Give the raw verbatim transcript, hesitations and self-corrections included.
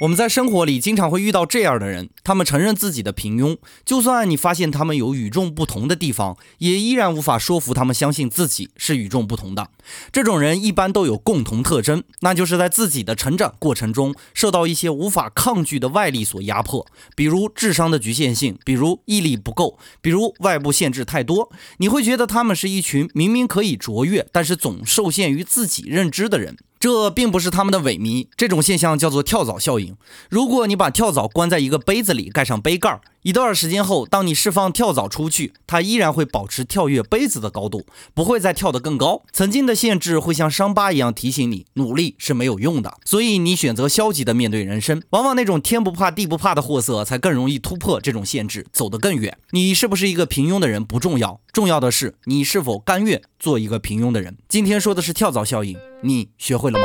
我们在生活里经常会遇到这样的人，他们承认自己的平庸，就算你发现他们有与众不同的地方，也依然无法说服他们相信自己是与众不同的。这种人一般都有共同特征，那就是在自己的成长过程中受到一些无法抗拒的外力所压迫，比如智商的局限性，比如毅力不够，比如外部限制太多。你会觉得他们是一群明明可以卓越，但是总受限于自己认知的人。这并不是他们的萎靡，这种现象叫做跳蚤效应。如果你把跳蚤关在一个杯子里，盖上杯盖，一段时间后，当你释放跳蚤出去，它依然会保持跳跃杯子的高度，不会再跳得更高。曾经的限制会像伤疤一样提醒你，努力是没有用的。所以你选择消极的面对人生，往往那种天不怕地不怕的货色才更容易突破这种限制，走得更远。你是不是一个平庸的人不重要，重要的是你是否甘愿做一个平庸的人。今天说的是跳蚤效应，你学会了吗？